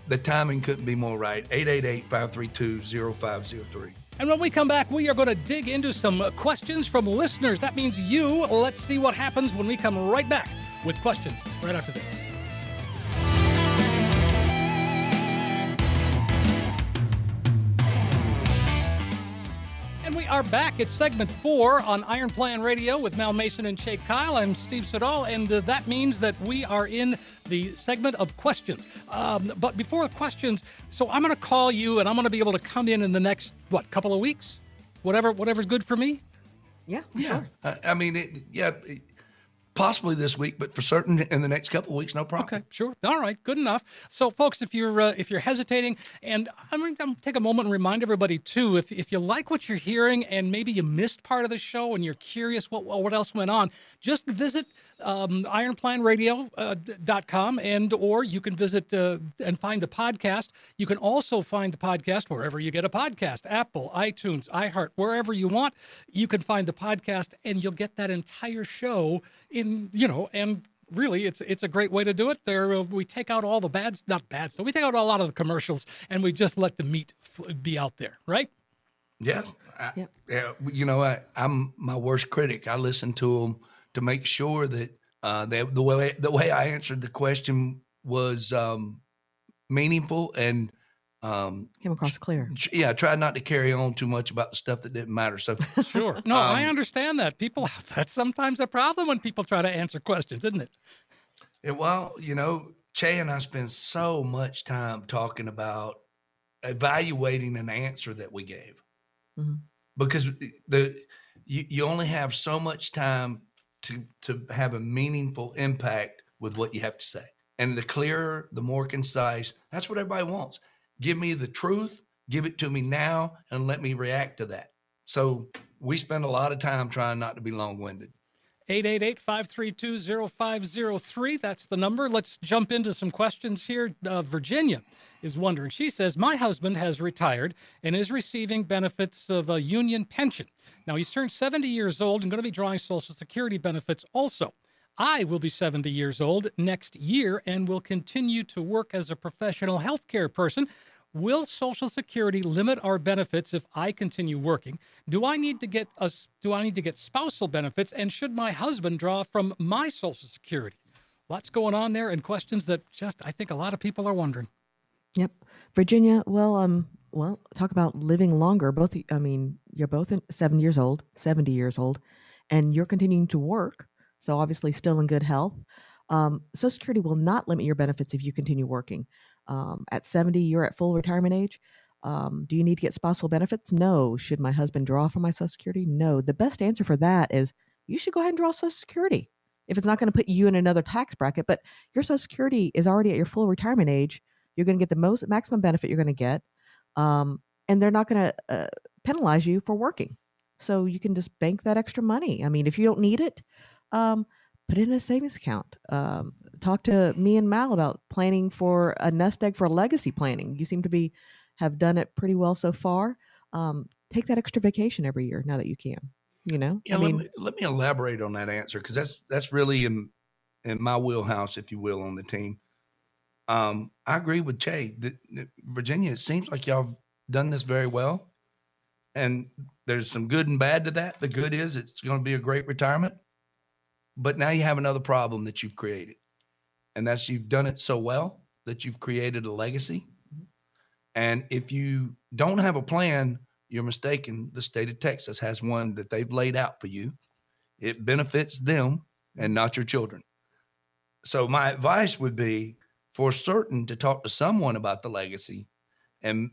The timing couldn't be more right. 888-532-0503. And when we come back, we are going to dig into some questions from listeners. That means you. Let's see what happens when we come right back with questions right after this. And we are back. It's segment 4 on Iron Plan Radio with Mal Mason and Che Kyle. I'm Steve Siddall, and that means that we are in the segment of questions. But before the questions, so I'm going to call you, and I'm going to be able to come in the next, couple of weeks? Whatever's good for me? Yeah, sure. I mean, possibly this week, but for certain in the next couple of weeks, no problem. Okay, sure. All right, good enough. So, folks, if you're hesitating, and I'm going to take a moment and remind everybody, too, if you like what you're hearing and maybe you missed part of the show and you're curious what else went on, just visit ironplanradio.com or you can visit and find the podcast. You can also find the podcast wherever you get a podcast, Apple, iTunes, iHeart, wherever you want. You can find the podcast, and you'll get that entire show and really, it's a great way to do it. There, we take out all the we take out a lot of the commercials, and we just let the meat be out there, right? Yeah, I'm my worst critic. I listen to them to make sure that the way I answered the question was meaningful and came across clear. Yeah, I tried not to carry on too much about the stuff that didn't matter. So sure. No, I understand that. That's sometimes a problem when people try to answer questions, isn't it? Well, you know, Che and I spend so much time talking about evaluating an answer that we gave, mm-hmm. because you only have so much time to have a meaningful impact with what you have to say. And the clearer, the more concise, that's what everybody wants. Give me the truth, give it to me now, and let me react to that. So we spend a lot of time trying not to be long-winded. 888-532-0503. That's the number. Let's jump into some questions here. Virginia is wondering. She says, my husband has retired and is receiving benefits of a union pension. Now, he's turned 70 years old and going to be drawing Social Security benefits also. I will be 70 years old next year and will continue to work as a professional healthcare person. Will Social Security limit our benefits if I continue working? Do I need to get spousal benefits, and should my husband draw from my Social Security? Lots going on there, and questions that just I think a lot of people are wondering. Yep, Virginia. Well, talk about living longer. Both, I mean, you're both 70 years old, and you're continuing to work, so obviously still in good health. Social Security will not limit your benefits if you continue working. At 70, you're at full retirement age. Do you need to get spousal benefits? No. Should my husband draw from my Social Security? No. The best answer for that is you should go ahead and draw Social Security. If it's not going to put you in another tax bracket, but your Social Security is already at your full retirement age, you're going to get the maximum benefit you're going to get. And they're not going to penalize you for working. So you can just bank that extra money. I mean, if you don't need it, put it in a savings account. Talk to me and Mal about planning for a nest egg for legacy planning. You seem to have done it pretty well so far. Take that extra vacation every year now that you can, you know? Yeah, let me elaborate on that answer, because that's really in my wheelhouse, if you will, on the team. I agree with Che. Virginia, it seems like y'all have done this very well. And there's some good and bad to that. The good is it's going to be a great retirement. But now you have another problem that you've created. And that's you've done it so well that you've created a legacy. And if you don't have a plan, you're mistaken. The state of Texas has one that they've laid out for you. It benefits them and not your children. So my advice would be for certain to talk to someone about the legacy and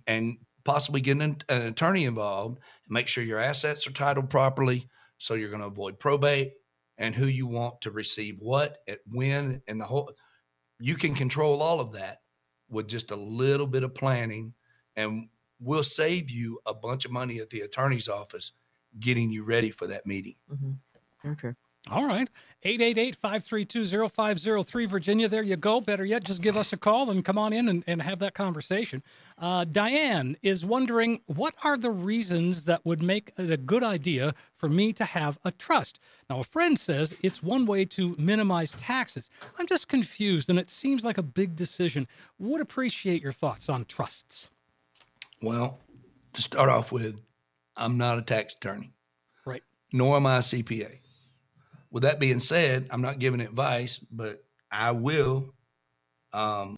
possibly get an attorney involved and make sure your assets are titled properly. So you're going to avoid probate. And who you want to receive what, at when, and the whole, you can control all of that with just a little bit of planning, and we'll save you a bunch of money at the attorney's office getting you ready for that meeting. Mm-hmm. Okay. All right. 888-532-0503, Virginia. There you go. Better yet, just give us a call and come on in and have that conversation. Diane is wondering, what are the reasons that would make it a good idea for me to have a trust? Now, a friend says it's one way to minimize taxes. I'm just confused, and it seems like a big decision. Would appreciate your thoughts on trusts. Well, to start off with, I'm not a tax attorney. Right. Nor am I a CPA. With that being said, I'm not giving advice, but I will tell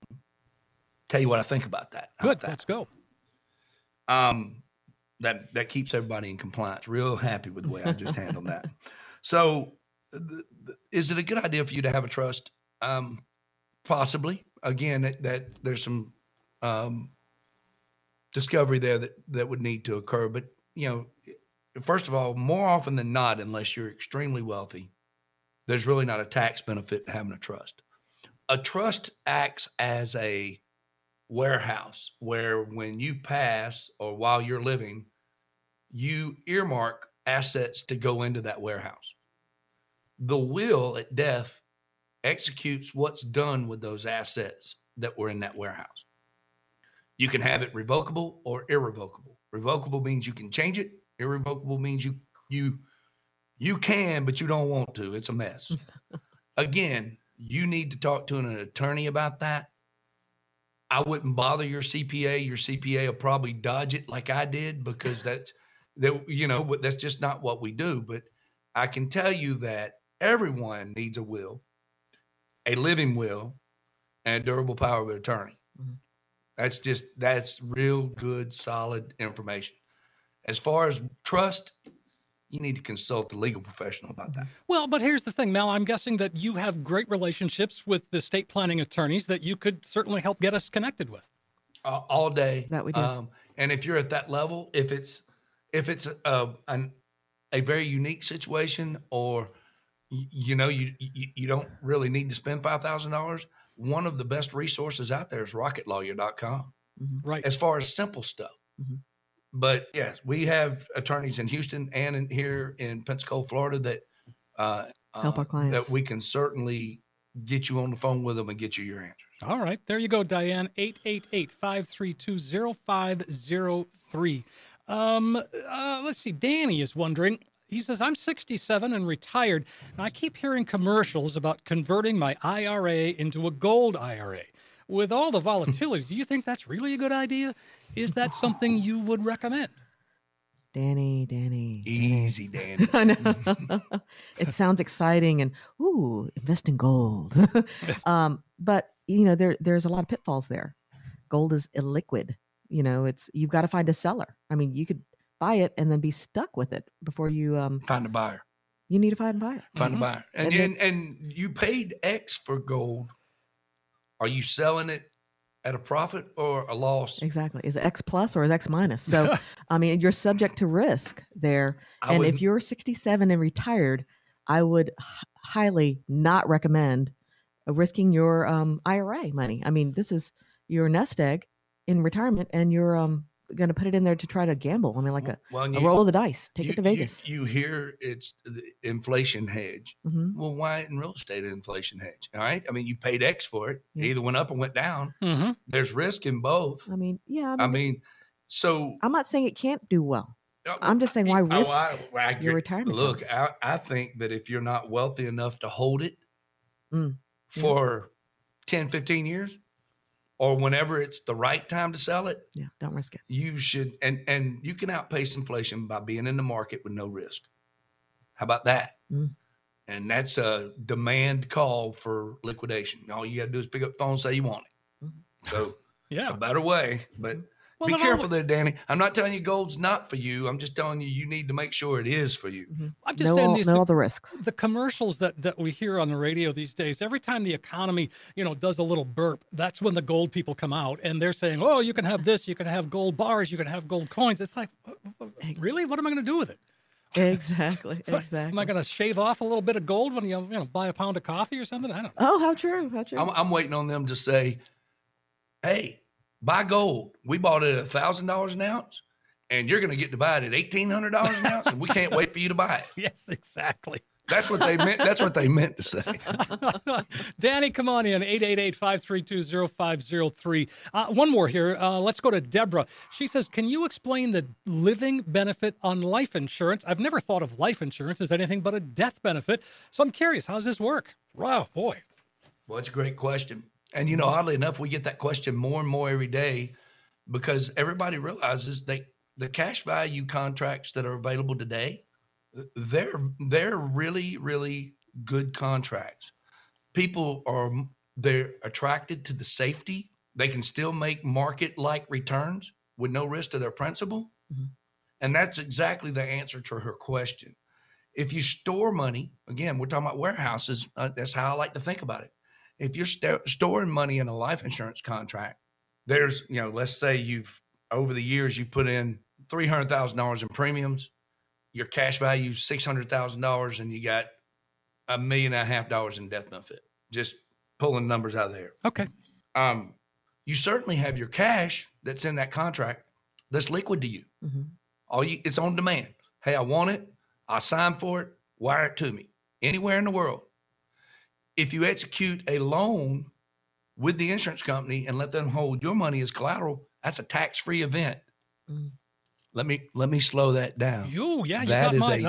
you what I think about that. Good, let's go. That keeps everybody in compliance. Real happy with the way I just handled that. So is it a good idea for you to have a trust? Possibly. Again, that there's some discovery there that would need to occur. But, you know, first of all, more often than not, unless you're extremely wealthy, there's really not a tax benefit to having a trust. A trust acts as a warehouse where when you pass or while you're living, you earmark assets to go into that warehouse. The will at death executes what's done with those assets that were in that warehouse. You can have it revocable or irrevocable. Revocable means you can change it. Irrevocable means you can, but you don't want to. It's a mess. Again, you need to talk to an attorney about that. I wouldn't bother your CPA. Your CPA will probably dodge it like I did, because that's just not what we do. But I can tell you that everyone needs a will, a living will, and a durable power of attorney. Mm-hmm. That's real good, solid information. As far as trust, you need to consult the legal professional about that. Well, but here's the thing, Mal. I'm guessing that you have great relationships with the state planning attorneys that you could certainly help get us connected with. All day. That we do. And if you're at that level, if it's a very unique situation, or you don't really need to spend $5,000, one of the best resources out there is RocketLawyer.com. Mm-hmm. Right. As far as simple stuff. Mm-hmm. But yes, we have attorneys in Houston and here in Pensacola, Florida, that help our clients. That we can certainly get you on the phone with them and get you your answers. All right. There you go, Diane. 888-532-0503. Let's see. Danny is wondering. He says, I'm 67 and retired, and I keep hearing commercials about converting my IRA into a gold IRA. With all the volatility, do you think that's really a good idea? Is that something you would recommend? Danny. Easy, Danny. I know. It sounds exciting and, ooh, invest in gold. But, there's a lot of pitfalls there. Gold is illiquid. You've got to find a seller. I mean, you could buy it and then be stuck with it before you find a buyer. You need to find a buyer. Find a buyer. And you paid X for gold. Are you selling it at a profit or a loss? Exactly. Is it X plus or is X minus? So, you're subject to risk there. And if you're 67 and retired, I would highly not recommend risking your IRA money. I mean, this is your nest egg in retirement, and you're going to put it in there to try to gamble. I mean, a roll of the dice. Take it to Vegas. You hear it's the inflation hedge. Mm-hmm. Well, why isn't real estate an inflation hedge? All right. I mean, you paid X for it. Yeah. It either went up or went down. Mm-hmm. There's risk in both. I mean, yeah. So I'm not saying it can't do well. I'm just saying why risk your retirement? Look, I think that if you're not wealthy enough to hold it for 10, 15 years, or whenever it's the right time to sell it. Yeah, don't risk it. You should, and you can outpace inflation by being in the market with no risk. How about that? Mm. And that's a demand call for liquidation. All you got to do is pick up the phone and say you want it. Mm-hmm. So it's a better way, but be careful there, Danny. I'm not telling you gold's not for you. I'm just telling you you need to make sure it is for you. Mm-hmm. I'm just saying all the risks. The commercials that we hear on the radio these days, every time the economy, does a little burp, that's when the gold people come out and they're saying, "Oh, you can have this, you can have gold bars, you can have gold coins." It's like, really? What am I going to do with it? Exactly. Am I going to shave off a little bit of gold when you buy a pound of coffee or something? I don't know. Oh, how true. I'm waiting on them to say, "Hey, buy gold. We bought it at $1,000 an ounce, and you're going to get to buy it at $1,800 an ounce, and we can't wait for you to buy it." Yes, exactly. That's what they meant. That's what they meant to say. Danny, come on in. 888-532-0503. One more here. Let's go to Deborah. She says, "Can you explain the living benefit on life insurance? I've never thought of life insurance as anything but a death benefit, so I'm curious. How does this work?" Wow, boy. Well, it's a great question. And, oddly enough, we get that question more and more every day because everybody realizes that the cash value contracts that are available today, they're really, really good contracts. People they're attracted to the safety. They can still make market-like returns with no risk to their principal. Mm-hmm. And that's exactly the answer to her question. If you store money, again, we're talking about warehouses. That's how I like to think about it. If you're storing money in a life insurance contract, there's, let's say you've, over the years, you put in $300,000 in premiums, your cash value is $600,000, and you got $1.5 million in death benefit, just pulling numbers out of there. Okay. You certainly have your cash that's in that contract that's liquid to you. Mm-hmm. It's on demand. Hey, I want it. I sign for it. Wire it to me anywhere in the world. If you execute a loan with the insurance company and let them hold your money as collateral, that's a tax-free event. Mm. Let me slow that down.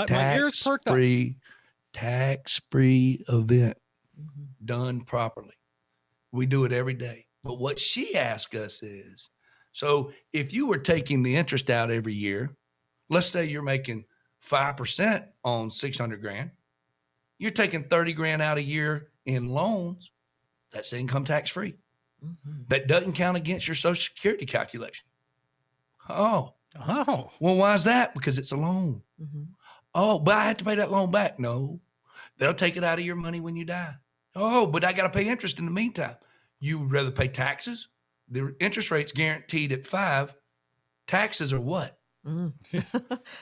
Tax-free event done properly. We do it every day. But what she asked us is, so if you were taking the interest out every year, let's say you're making 5% on $600,000, you're taking $30,000 out a year in loans. That's income tax free. Mm-hmm. That doesn't count against your Social Security calculation. Oh, well, why is that? Because it's a loan. Mm-hmm. Oh, but I have to pay that loan back. No, they'll take it out of your money when you die. Oh, but I got to pay interest in the meantime. You would rather pay taxes? The interest rate's guaranteed at 5%. Taxes are what? Not okay.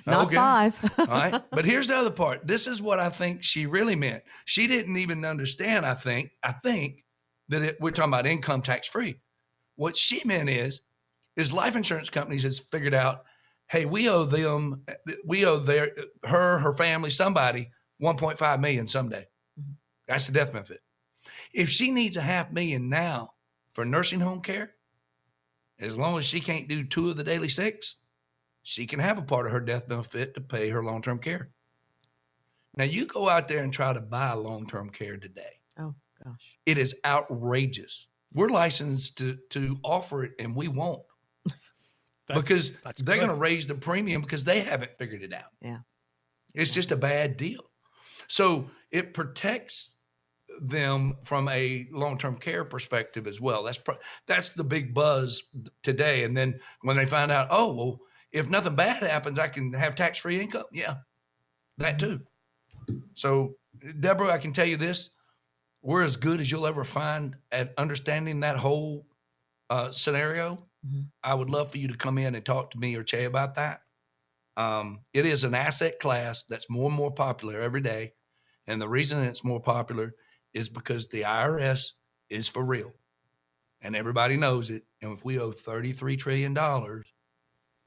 5%. All right. But here's the other part. This is what I think she really meant. She didn't even understand, I think that we're talking about income tax free. What she meant is life insurance companies has figured out, hey, we owe her family, somebody, $1.5 million someday. That's the death benefit. If she needs $500,000 now for nursing home care, as long as she can't do 2 of the daily 6, she can have a part of her death benefit to pay her long-term care. Now, you go out there and try to buy long-term care today. Oh, gosh. It is outrageous. We're licensed to offer it, and we won't. Because they're going to raise the premium because they haven't figured it out. Yeah, it's just a bad deal. So it protects them from a long-term care perspective as well. That's the big buzz today. And then when they find out, oh, well, if nothing bad happens, I can have tax-free income. Yeah, that too. So, Deborah, I can tell you this. We're as good as you'll ever find at understanding that whole scenario. Mm-hmm. I would love for you to come in and talk to me or Che about that. It is an asset class that's more and more popular every day. And the reason it's more popular is because the IRS is for real. And everybody knows it. And if we owe $33 trillion,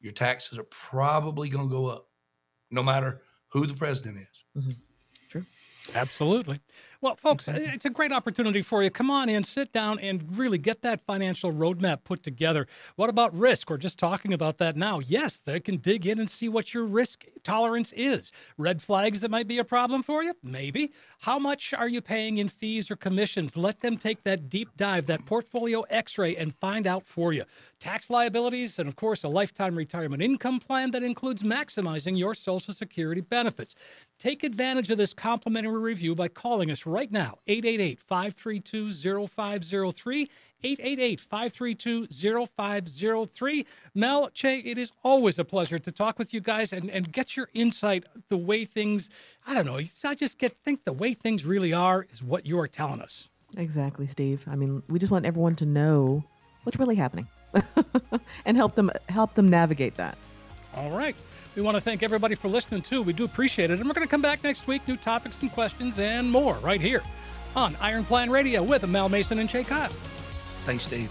your taxes are probably going to go up, no matter who the president is. Mm-hmm. Sure. Absolutely. Well, folks, it's a great opportunity for you. Come on in, sit down, and really get that financial roadmap put together. What about risk? We're just talking about that now. Yes, they can dig in and see what your risk tolerance is. Red flags that might be a problem for you? Maybe. How much are you paying in fees or commissions? Let them take that deep dive, that portfolio x-ray, and find out for you. Tax liabilities and, of course, a lifetime retirement income plan that includes maximizing your Social Security benefits. Take advantage of this complimentary review by calling us right now, 888-532-0503, 888-532-0503. Mal, Che, it is always a pleasure to talk with you guys and get your insight. The way things, I don't know, I just think the way things really are is what you are telling us. Exactly, Steve. I mean, we just want everyone to know what's really happening and help them navigate that. All right. We want to thank everybody for listening, too. We do appreciate it. And we're going to come back next week, new topics and questions and more right here on Iron Plan Radio with Mal Mason and Che Kyle. Thanks, Steve.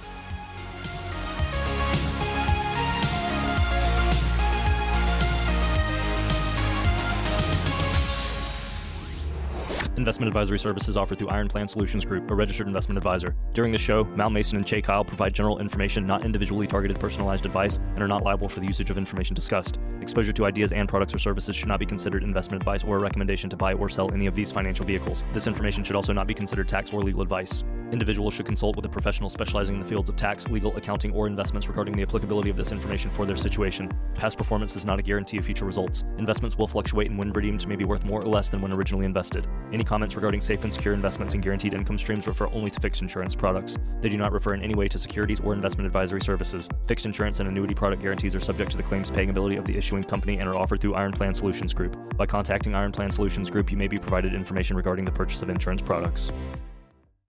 Investment advisory services offered through Iron Plan Solutions Group, a registered investment advisor. During the show, Mal Mason and Che Kyle provide general information, not individually targeted personalized advice, and are not liable for the usage of information discussed. Exposure to ideas and products or services should not be considered investment advice or a recommendation to buy or sell any of these financial vehicles. This information should also not be considered tax or legal advice. Individuals should consult with a professional specializing in the fields of tax, legal, accounting, or investments regarding the applicability of this information for their situation. Past performance is not a guarantee of future results. Investments will fluctuate and when redeemed may be worth more or less than when originally invested. Any comments regarding safe and secure investments and guaranteed income streams refer only to fixed insurance products. They do not refer in any way to securities or investment advisory services. Fixed insurance and annuity product guarantees are subject to the claims paying ability of the issuing company and are offered through Iron Plan Solutions Group. By contacting Iron Plan Solutions Group, you may be provided information regarding the purchase of insurance products.